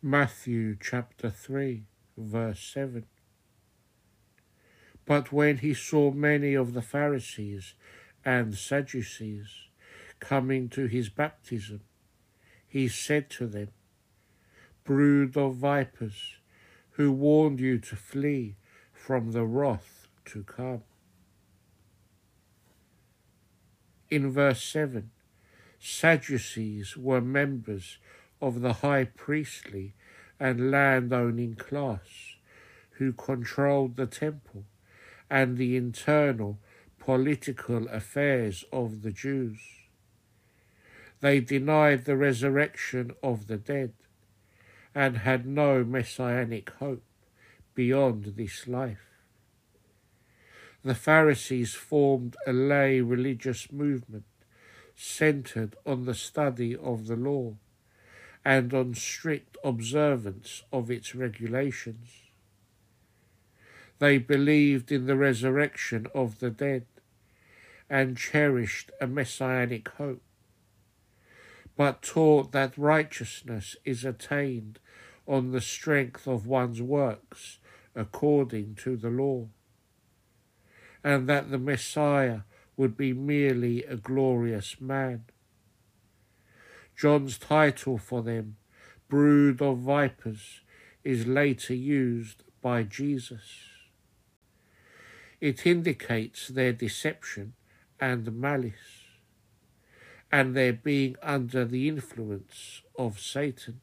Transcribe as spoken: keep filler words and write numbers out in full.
Matthew chapter three, verse seven. But when he saw many of the Pharisees and Sadducees coming to his baptism, he said to them, Brood of vipers, who warned you to flee from the wrath to come. In verse seven, Sadducees were members of the high priestly and landowning class, who controlled the temple and the internal political affairs of the Jews. They denied the resurrection of the dead and had no messianic hope beyond this life. The Pharisees formed a lay religious movement centred on the study of the law and on strict observance of its regulations. They believed in the resurrection of the dead and cherished a messianic hope, but taught that righteousness is attained on the strength of one's works according to the law, and that the Messiah would be merely a glorious man. John's title for them, Brood of Vipers, is later used by Jesus. It indicates their deception and malice, and their being under the influence of Satan.